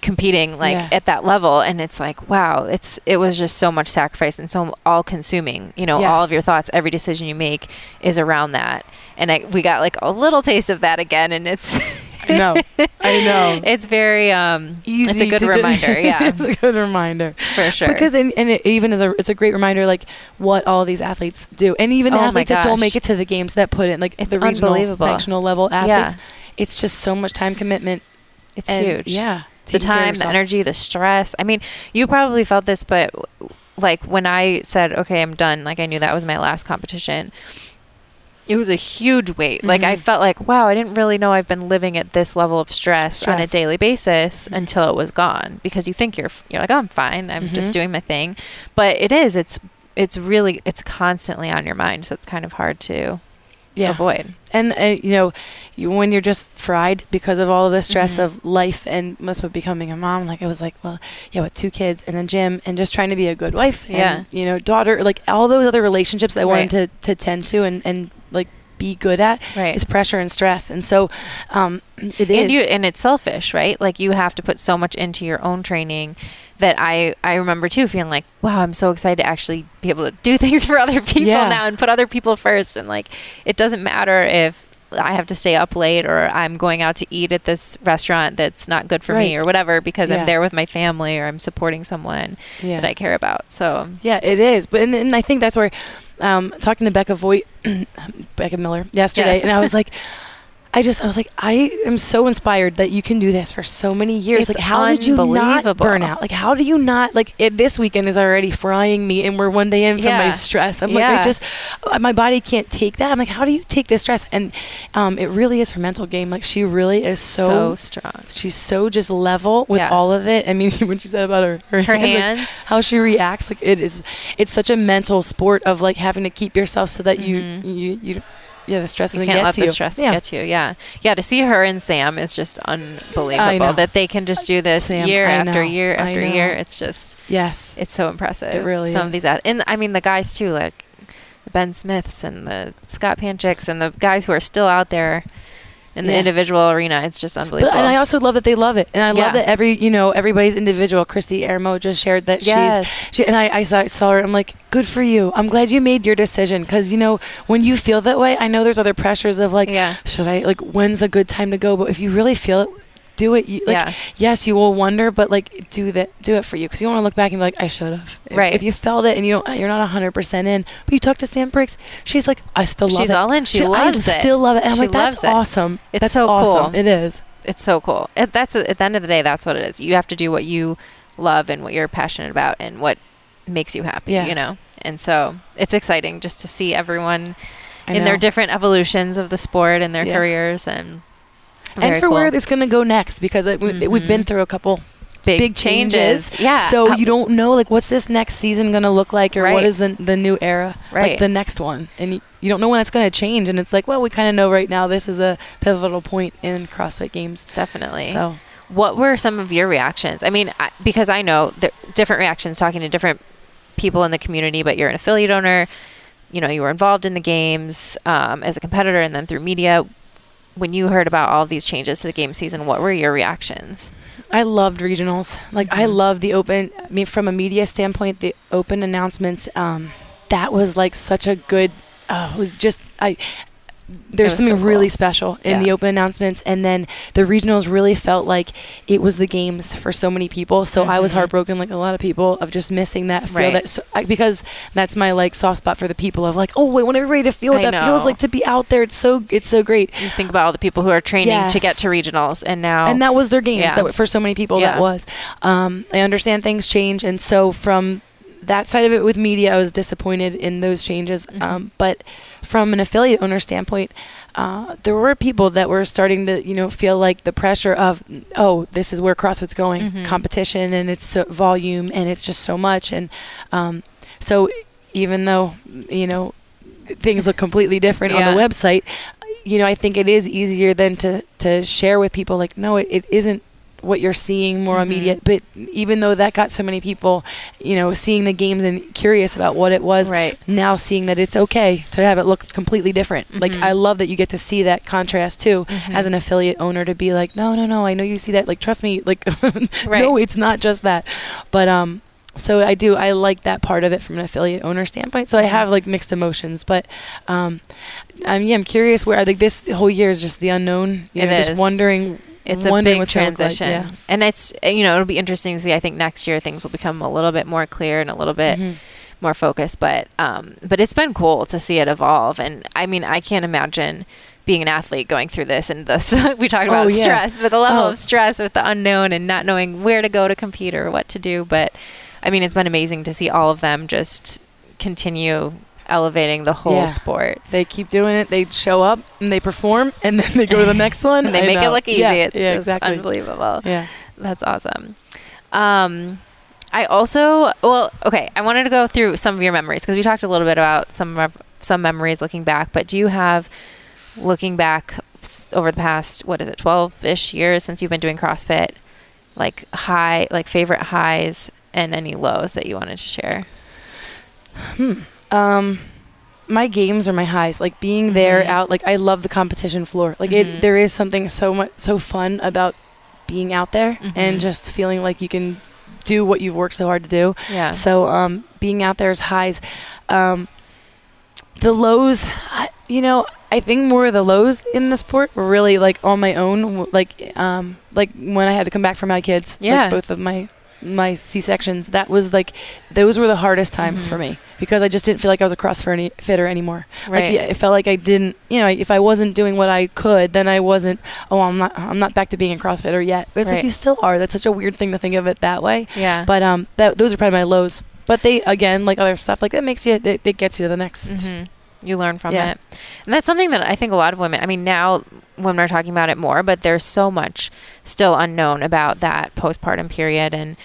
competing at that level. And it's like, wow, it was just so much sacrifice and so all consuming, you know, all of your thoughts, every decision you make is around that. And we got like a little taste of that again. And it's, I know. It's very easy. It's a good reminder. Yeah, it's a good reminder for sure. Because it's a great reminder, like what all these athletes do, and even the athletes that don't make it to the games that put in, like it's the regional, sectional level athletes. Yeah. It's just so much time commitment. It's huge. Yeah, the time, the energy, the stress. I mean, you probably felt this, but like when I said, "Okay, I'm done," like I knew that was my last competition. It was a huge weight. Like I felt like, wow, I didn't really know I've been living at this level of stress on a daily basis until it was gone, because you think you're like, oh, I'm fine. I'm just doing my thing. But it's constantly on your mind. So it's kind of hard to avoid. And, you know, when you're just fried because of all of the stress of life and must have becoming a mom, like I was like, well, yeah, with 2 kids and a gym and just trying to be a good wife and, you know, daughter, like all those other relationships I wanted to tend to and like be good at is pressure and stress. And so and it's selfish, right? Like you have to put so much into your own training that I remember too feeling like, wow, I'm so excited to actually be able to do things for other people now and put other people first. And like, it doesn't matter if I have to stay up late, or I'm going out to eat at this restaurant that's not good for me, or whatever, because I'm there with my family, or I'm supporting someone that I care about. So yeah, it is. But and I think that's where talking to Becca Voigt, Becca Miller yesterday, and I was like. I was like, I am so inspired that you can do this for so many years. It's like, how did you not burn out? Like, how do you not, like, this weekend is already frying me and we're one day in from my stress. I'm like, I just, my body can't take that. I'm like, how do you take this stress? And it really is her mental game. Like, she really is so strong. She's so just level with all of it. I mean, when she said about her hand, like, how she reacts, like, it's such a mental sport of, like, having to keep yourself so that you the stress doesn't get to you. You can't let the stress get you, Yeah, to see her and Sam is just unbelievable that they can just do this year after year. It's just, it's so impressive. It really Some is. Of these, and I mean, the guys too, like the Ben Smiths and the Scott Panchicks and the guys who are still out there in the individual arena. It's just unbelievable. But, and I also love that they love it. And I love that everybody's individual. Christy Atkins just shared that she and I saw her. I'm like, good for you. I'm glad you made your decision. Because, you know, when you feel that way, I know there's other pressures of like, should I, like, when's the good time to go? But if you really feel it, do it. You, like, yes, you will wonder, but like do it for you, because you want to look back and be like, I should have. Right. If you felt it and you're not 100% in, but you talk to Sam Briggs, she's like, I still love it. She's all in. She loves it. I still love it. And I'm like, that's awesome. It's so cool. It is. It's so cool. That's at the end of the day, that's what it is. You have to do what you love and what you're passionate about and what makes you happy. Yeah. You know. And so it's exciting just to see everyone in their different evolutions of the sport and their careers and. Very and for cool. where it's going to go next, because we've been through a couple big changes. Yeah. So you don't know, like, what's this next season going to look like, or what is the new era, like the next one. And you don't know when it's going to change. And it's like, well, we kind of know right now this is a pivotal point in CrossFit Games. Definitely. So what were some of your reactions? I mean, because I know different reactions talking to different people in the community, but you're an affiliate owner. You know, you were involved in the games as a competitor and then through media. When you heard about all these changes to the game season, what were your reactions? I loved regionals. Like, I loved the open, I mean, from a media standpoint, the open announcements, that was like such a good, it was just, there's something so really special in the open announcements. And then the regionals really felt like it was the games for so many people. So I was heartbroken, like a lot of people, of just missing that feel. That, so because that's my, like, soft spot for the people of like, oh, I want everybody to feel what that feels like to be out there. It's so great. You think about all the people who are training to get to regionals and now. And that was their games that for so many people that was. I understand things change. And so from that side of it with media, I was disappointed in those changes. But from an affiliate owner standpoint, there were people that were starting to, you know, feel like the pressure of, oh, this is where CrossFit's going, competition, and it's volume, and it's just so much. And so even though, you know, things look completely different on the website, you know, I think it is easier than to share with people like, no, it isn't what you're seeing more on media. But even though that got so many people, you know, seeing the games and curious about what it was, now seeing that it's okay to have it look completely different. Like, I love that you get to see that contrast too as an affiliate owner, to be like, no, I know you see that, like, trust me, like no, it's not just that. But so I like that part of it from an affiliate owner standpoint. So I have, like, mixed emotions, but I'm curious where, like, this whole year is just the unknown, you know, just wondering. It's a big transition. Like, and it's, you know, it'll be interesting to see. I think next year things will become a little bit more clear and a little bit more focused. But it's been cool to see it evolve. And I mean, I can't imagine being an athlete going through this. And we talked about stress, but the level of stress with the unknown and not knowing where to go to compete or what to do. But I mean, it's been amazing to see all of them just continue elevating the whole sport. They keep doing it. They show up and they perform, and then they go to the next one. And they make it look easy. It's just unbelievable. Yeah, that's awesome. I also, I wanted to go through some of your memories, because we talked a little bit about some memories looking back. But do you have, looking back over the past 12-ish years since you've been doing CrossFit, like favorite highs and any lows that you wanted to share? My games are my highs, like being there out, like I love the competition floor. Like there is something so fun about being out there and just feeling like you can do what you've worked so hard to do. Yeah. So, being out there is highs. The lows, You know, I think more of the lows in the sport were really like on my own, like when I had to come back for my kids, yeah, like both of my C-sections. That was like, those were the hardest times for me because I just didn't feel like I was a CrossFitter anymore. Right. Like, yeah, it felt like I didn't, you know, if I wasn't doing what I could, then I wasn't, I'm not back to being a CrossFitter yet. But it's like, you still are. That's such a weird thing to think of it that way. Yeah. But those are probably my lows. But they, again, like other stuff, like that makes you, it gets you to the next. You learn from it. And that's something that I think a lot of women, I mean, now women are talking about it more, but there's so much still unknown about that postpartum period. And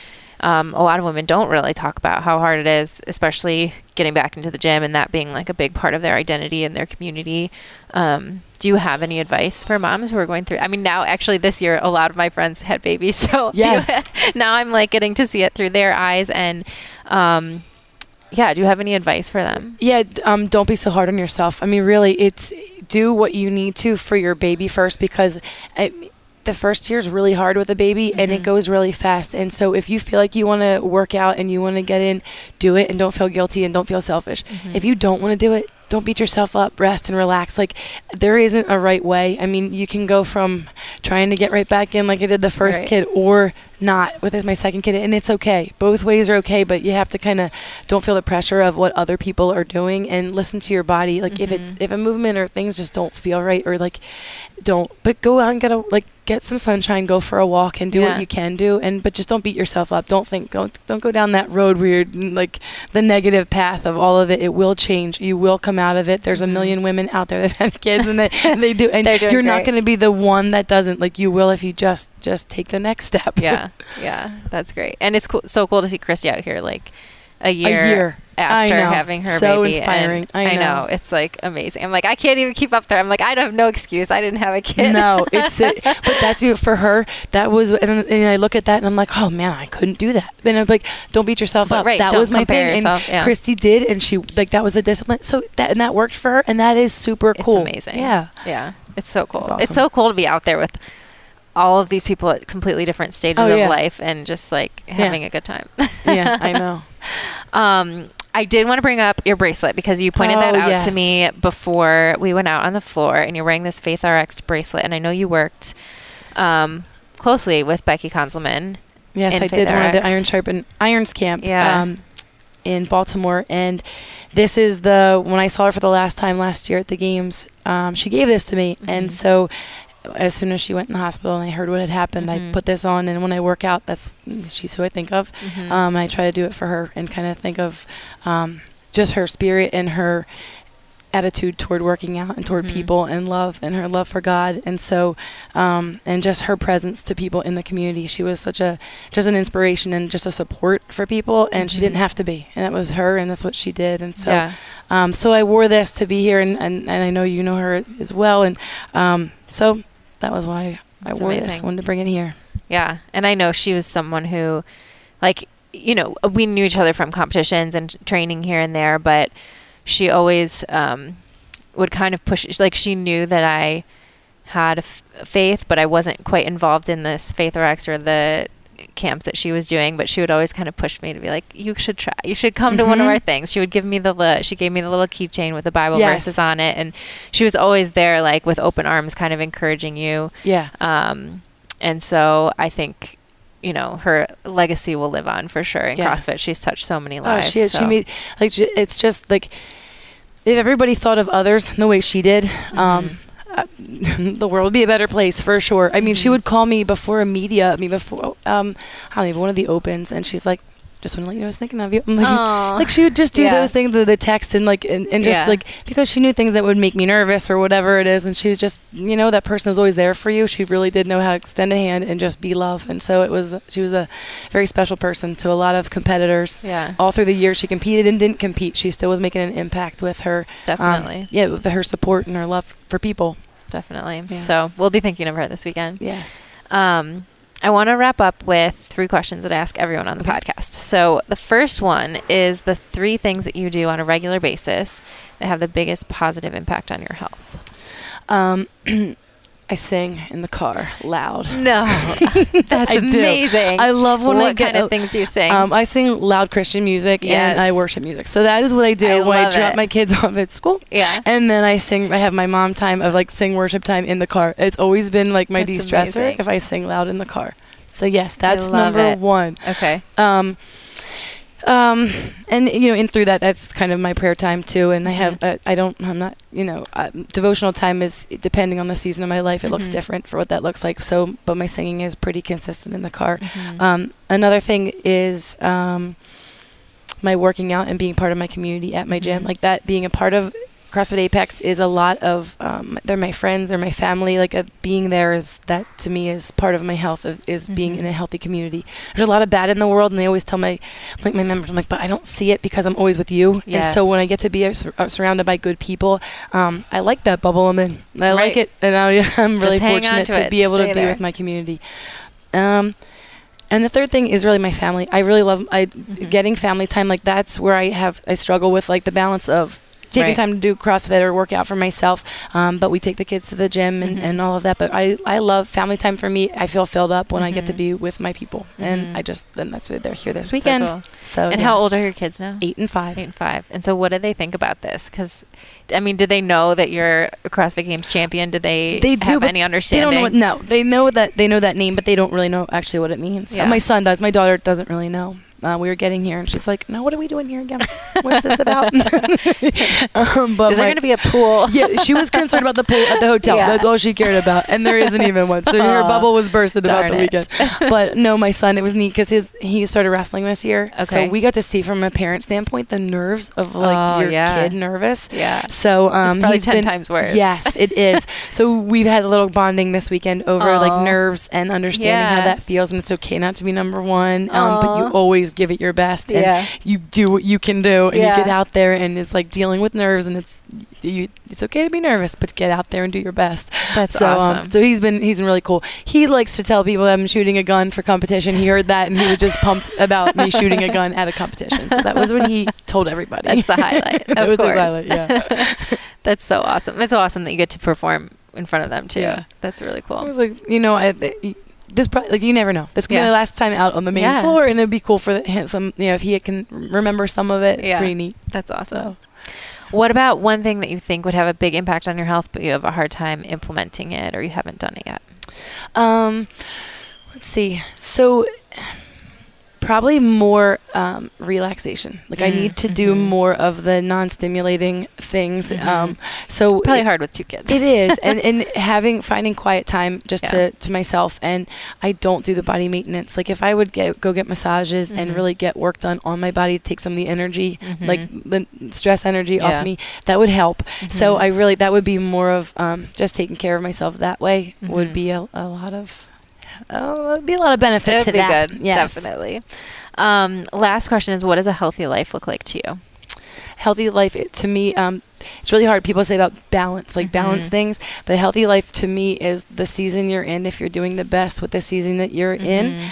a lot of women don't really talk about how hard it is, especially getting back into the gym and that being like a big part of their identity and their community. Do you have any advice for moms who are going through? I mean, now actually this year, a lot of my friends had babies. So now I'm like getting to see it through their eyes and, yeah, do you have any advice for them? Yeah, don't be so hard on yourself. I mean, really, it's do what you need to for your baby first because the first year is really hard with a baby and it goes really fast. And so if you feel like you want to work out and you want to get in, do it and don't feel guilty and don't feel selfish. If you don't want to do it, don't beat yourself up, rest and relax. Like there isn't a right way. I mean, you can go from trying to get right back in like I did the first kid or not with my second kid. And it's okay. Both ways are okay, but you have to kind of don't feel the pressure of what other people are doing and listen to your body. Like if a movement or things just don't feel right or like don't, but go out and get some sunshine, go for a walk and do what you can do. But just don't beat yourself up. Don't go down that road where you're like the negative path of all of it. It will change. You will come out of it. There's a million women out there that have kids and they do, and you're great. Not going to be the one that doesn't. Like you will if you just take the next step. yeah that's great. And it's cool, so cool to see Christy out here like a year after having her so baby. So inspiring. I know. It's like amazing. I'm like, I can't even keep up there. I'm like, I don't have no excuse. I didn't have a kid. No, but that's you for her. That was, and I look at that and I'm like, oh man, I couldn't do that. And I'm like, don't beat yourself up. Right, that was my thing. Yourself, and Christy did. And she that was the discipline. So that worked for her. And that is super cool. It's amazing. Yeah. It's so cool. Awesome. It's so cool to be out there with all of these people at completely different stages of life and just like having a good time. Yeah, I know. I did want to bring up your bracelet because you pointed that out to me before we went out on the floor, and you're wearing this Faith RX bracelet. And I know you worked closely with Becky Konzelman. Yes, I did one of the Iron Sharpen Irons camp in Baltimore, and this is when I saw her for the last time last year at the games. She gave this to me, and so as soon as she went in the hospital and I heard what had happened, I put this on, and when I work out, she's who I think of. I try to do it for her and kind of think of just her spirit and her attitude toward working out and toward people and love and her love for God. And so, and just her presence to people in the community. She was such just an inspiration and just a support for people, and she didn't have to be. And that was her, and that's what she did. And so, so I wore this to be here, and I know you know her as well. And so that was why I wore this one, to bring it here. Yeah. And I know she was someone who, like, you know, we knew each other from competitions and training here and there, but she always would kind of push, like she knew that I had faith, but I wasn't quite involved in this Faith RX or the camps that she was doing, but she would always kind of push me to be like, you should try, you should come to one of our things. She would give me she gave me the little keychain with the Bible verses on it. And she was always there, like with open arms, kind of encouraging you. Yeah. And so I think, you know, her legacy will live on for sure in CrossFit. She's touched so many lives. She has. So. She made, like, it's just like, if everybody thought of others the way she did, the world would be a better place for sure. I mean, she would call me before one of the opens, and she's like, just want to let you know I was thinking of you. I'm like, she would just do those things, the text and like, and just like, because she knew things that would make me nervous or whatever it is. And she was just, you know, that person was always there for you. She really did know how to extend a hand and just be love. And so she was a very special person to a lot of competitors. Yeah. All through the years she competed and didn't compete, she still was making an impact with her. Definitely. With her support and her love for people. Definitely. Yeah. So we'll be thinking of her this weekend. Yes. I want to wrap up with 3 questions that I ask everyone on the podcast. So the first one is the 3 things that you do on a regular basis that have the biggest positive impact on your health. I sing in the car loud. No, that's amazing. I love when I get. What kind of things do you sing? I sing loud Christian music and I worship music. So that is what I do when I drop my kids off at school. Yeah. And then I sing. I have my mom time of like sing worship time in the car. It's always been like my de-stressor if I sing loud in the car. So yes, that's number one. Okay. And you know, in through that, that's kind of my prayer time too. And I have, devotional time is depending on the season of my life. It looks different for what that looks like. So, but my singing is pretty consistent in the car. Another thing is, my working out and being part of my community at my gym, like that being a part of CrossFit Apex is a lot of, they're my friends, they're my family. Like being there is, that to me is part of my health, is being in a healthy community. There's a lot of bad in the world, and they always tell my members, I'm like, but I don't see it because I'm always with you. Yes. And so when I get to be surrounded by good people, I like that bubble I'm in. I like it, and I'm really fortunate to be able to be with my community. And the third thing is really my family. I really love getting family time. Like that's where I struggle with like the balance of taking time to do CrossFit or work out for myself, but we take the kids to the gym and all of that. But I love family time. For me, I feel filled up when I get to be with my people, and then that's why they're here this weekend. So cool. And how old are your kids now? 8 and 5. 8 and 5. And so, what do they think about this? Because, I mean, do they know that you're a CrossFit Games champion? Do they have any understanding? They don't know. They know that name, but they don't really know actually what it means. Yeah. My son does. My daughter doesn't really know. We were getting here, and she's like, "No, what are we doing here again? What's this about?" But is there going to be a pool? Yeah, she was concerned about the pool at the hotel. Yeah. That's all she cared about, and there isn't even one. So her bubble was bursted about the weekend. But no, my son, it was neat because he started wrestling this year, so we got to see from a parent standpoint the nerves of like kid nervous. Yeah. So it's probably 10 times worse. Yes, it is. So we've had a little bonding this weekend over like nerves and understanding how that feels, and it's okay not to be number one, but you always give it your best, and you do what you can do, and you get out there, and it's like dealing with nerves, and it's okay to be nervous, but get out there and do your best. That's awesome. So he's been really cool. He likes to tell people that I'm shooting a gun for competition. He heard that, and he was just pumped about me shooting a gun at a competition. So that was what he told everybody. That's the highlight. That was his highlight, yeah. That's so awesome. It's awesome that you get to perform in front of them too. Yeah. That's really cool. I was like, this probably, like, you never know. This could be my last time out on the main floor, and it'd be cool for some, if he can remember some of it. It's pretty neat. That's awesome. So. What about one thing that you think would have a big impact on your health, but you have a hard time implementing it, or you haven't done it yet? Let's see. So probably more relaxation. Like I need to do more of the non-stimulating things. So it's probably hard with two kids. It is, and finding quiet time just to myself. And I don't do the body maintenance. Like if I would go get massages and really get work done on my body, take some of the energy, like the stress energy off me, that would help. So that would be more of just taking care of myself that way would be a lot of. Oh, it'd be a lot of benefit to that. Good, yes. Definitely. Last question is, what does a healthy life look like to you? Healthy life, to me, it's really hard. People say about balance, like balance things. But a healthy life to me is the season you're in. If you're doing the best with the season that you're in,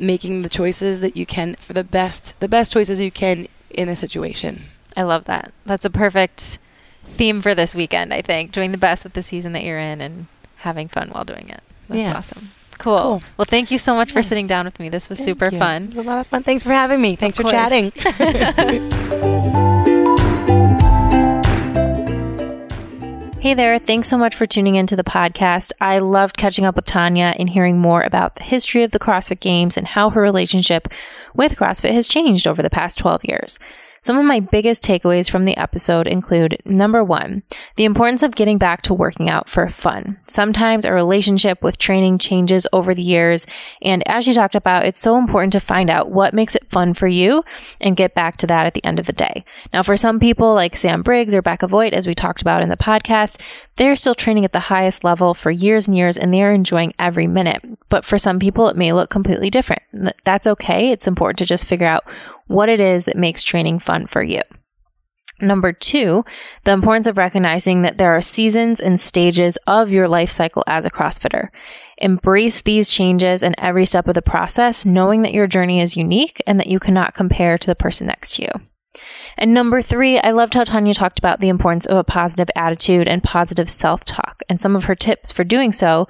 making the choices that you can for the best choices you can in a situation. I love that. That's a perfect theme for this weekend, I think. Doing the best with the season that you're in and having fun while doing it. That's awesome. Cool. Well, thank you so much for sitting down with me. This was super fun. It was a lot of fun. Thanks for having me. Thanks for chatting. Hey there. Thanks so much for tuning into the podcast. I loved catching up with Tanya and hearing more about the history of the CrossFit Games and how her relationship with CrossFit has changed over the past 12 years. Some of my biggest takeaways from the episode include, number 1, the importance of getting back to working out for fun. Sometimes our relationship with training changes over the years, and as you talked about, it's so important to find out what makes it fun for you and get back to that at the end of the day. Now, for some people like Sam Briggs or Becca Voigt, as we talked about in the podcast, they're still training at the highest level for years and years, and they're enjoying every minute. But for some people, it may look completely different. That's okay. It's important to just figure out what it is that makes training fun for you. Number 2, the importance of recognizing that there are seasons and stages of your life cycle as a CrossFitter. Embrace these changes in every step of the process, knowing that your journey is unique and that you cannot compare to the person next to you. And number 3, I loved how Tanya talked about the importance of a positive attitude and positive self-talk, and some of her tips for doing so,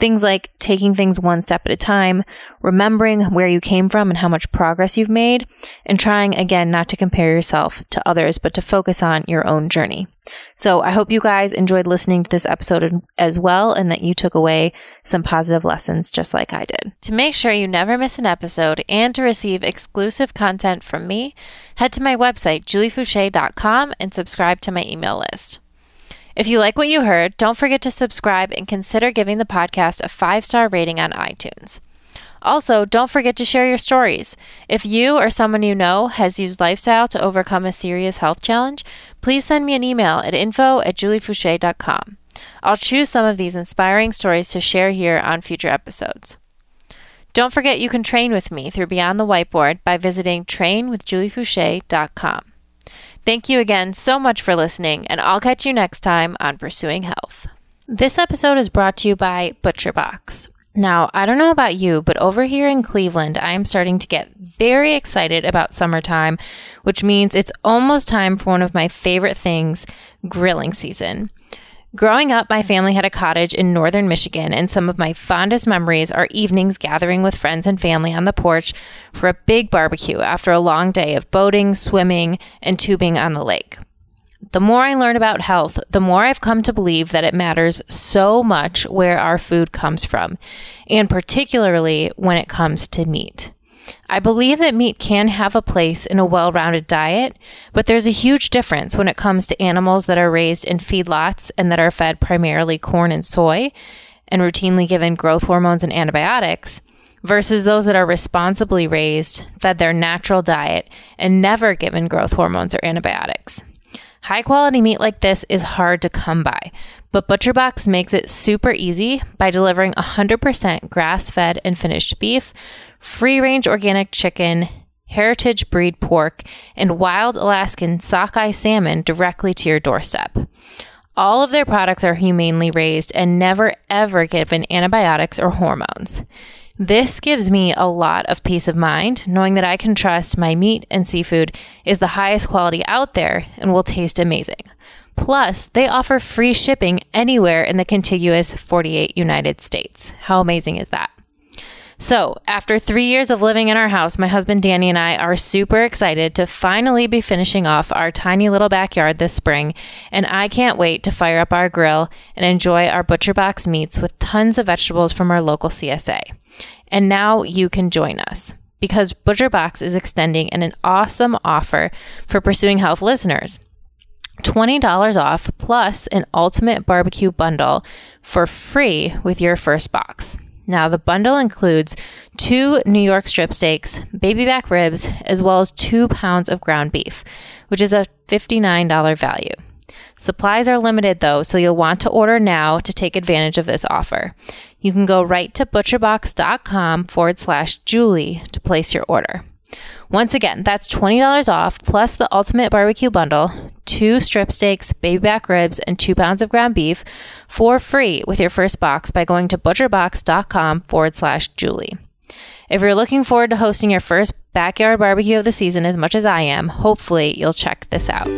things like taking things one step at a time, remembering where you came from and how much progress you've made, and trying, again, not to compare yourself to others, but to focus on your own journey. So I hope you guys enjoyed listening to this episode as well, and that you took away some positive lessons just like I did. To make sure you never miss an episode and to receive exclusive content from me, head to my website, juliefouché.com, and subscribe to my email list. If you like what you heard, don't forget to subscribe and consider giving the podcast a 5-star rating on iTunes. Also, don't forget to share your stories. If you or someone you know has used lifestyle to overcome a serious health challenge, please send me an email at info@juliefouché.com. I'll choose some of these inspiring stories to share here on future episodes. Don't forget you can train with me through Beyond the Whiteboard by visiting trainwithjuliefouché.com. Thank you again so much for listening, and I'll catch you next time on Pursuing Health. This episode is brought to you by ButcherBox. Now, I don't know about you, but over here in Cleveland, I'm starting to get very excited about summertime, which means it's almost time for one of my favorite things, grilling season. Growing up, my family had a cottage in northern Michigan, and some of my fondest memories are evenings gathering with friends and family on the porch for a big barbecue after a long day of boating, swimming, and tubing on the lake. The more I learn about health, the more I've come to believe that it matters so much where our food comes from, and particularly when it comes to meat. I believe that meat can have a place in a well-rounded diet, but there's a huge difference when it comes to animals that are raised in feedlots and that are fed primarily corn and soy and routinely given growth hormones and antibiotics versus those that are responsibly raised, fed their natural diet, and never given growth hormones or antibiotics. High-quality meat like this is hard to come by, but ButcherBox makes it super easy by delivering 100% grass-fed and finished beef, free-range organic chicken, heritage breed pork, and wild Alaskan sockeye salmon directly to your doorstep. All of their products are humanely raised and never ever given antibiotics or hormones. This gives me a lot of peace of mind, knowing that I can trust my meat and seafood is the highest quality out there and will taste amazing. Plus, they offer free shipping anywhere in the contiguous 48 United States. How amazing is that? So, after 3 years of living in our house, my husband Danny and I are super excited to finally be finishing off our tiny little backyard this spring, and I can't wait to fire up our grill and enjoy our ButcherBox meats with tons of vegetables from our local CSA. And now you can join us, because ButcherBox is extending an awesome offer for Pursuing Health listeners. $20 off plus an ultimate barbecue bundle for free with your first box. Now, the bundle includes 2 New York strip steaks, baby back ribs, as well as 2 pounds of ground beef, which is a $59 value. Supplies are limited, though, so you'll want to order now to take advantage of this offer. You can go right to butcherbox.com/Julie to place your order. Once again, that's $20 off plus the ultimate barbecue bundle, 2 strip steaks, baby back ribs, and 2 pounds of ground beef for free with your first box by going to butcherbox.com/Julie. If you're looking forward to hosting your first backyard barbecue of the season as much as I am, hopefully you'll check this out.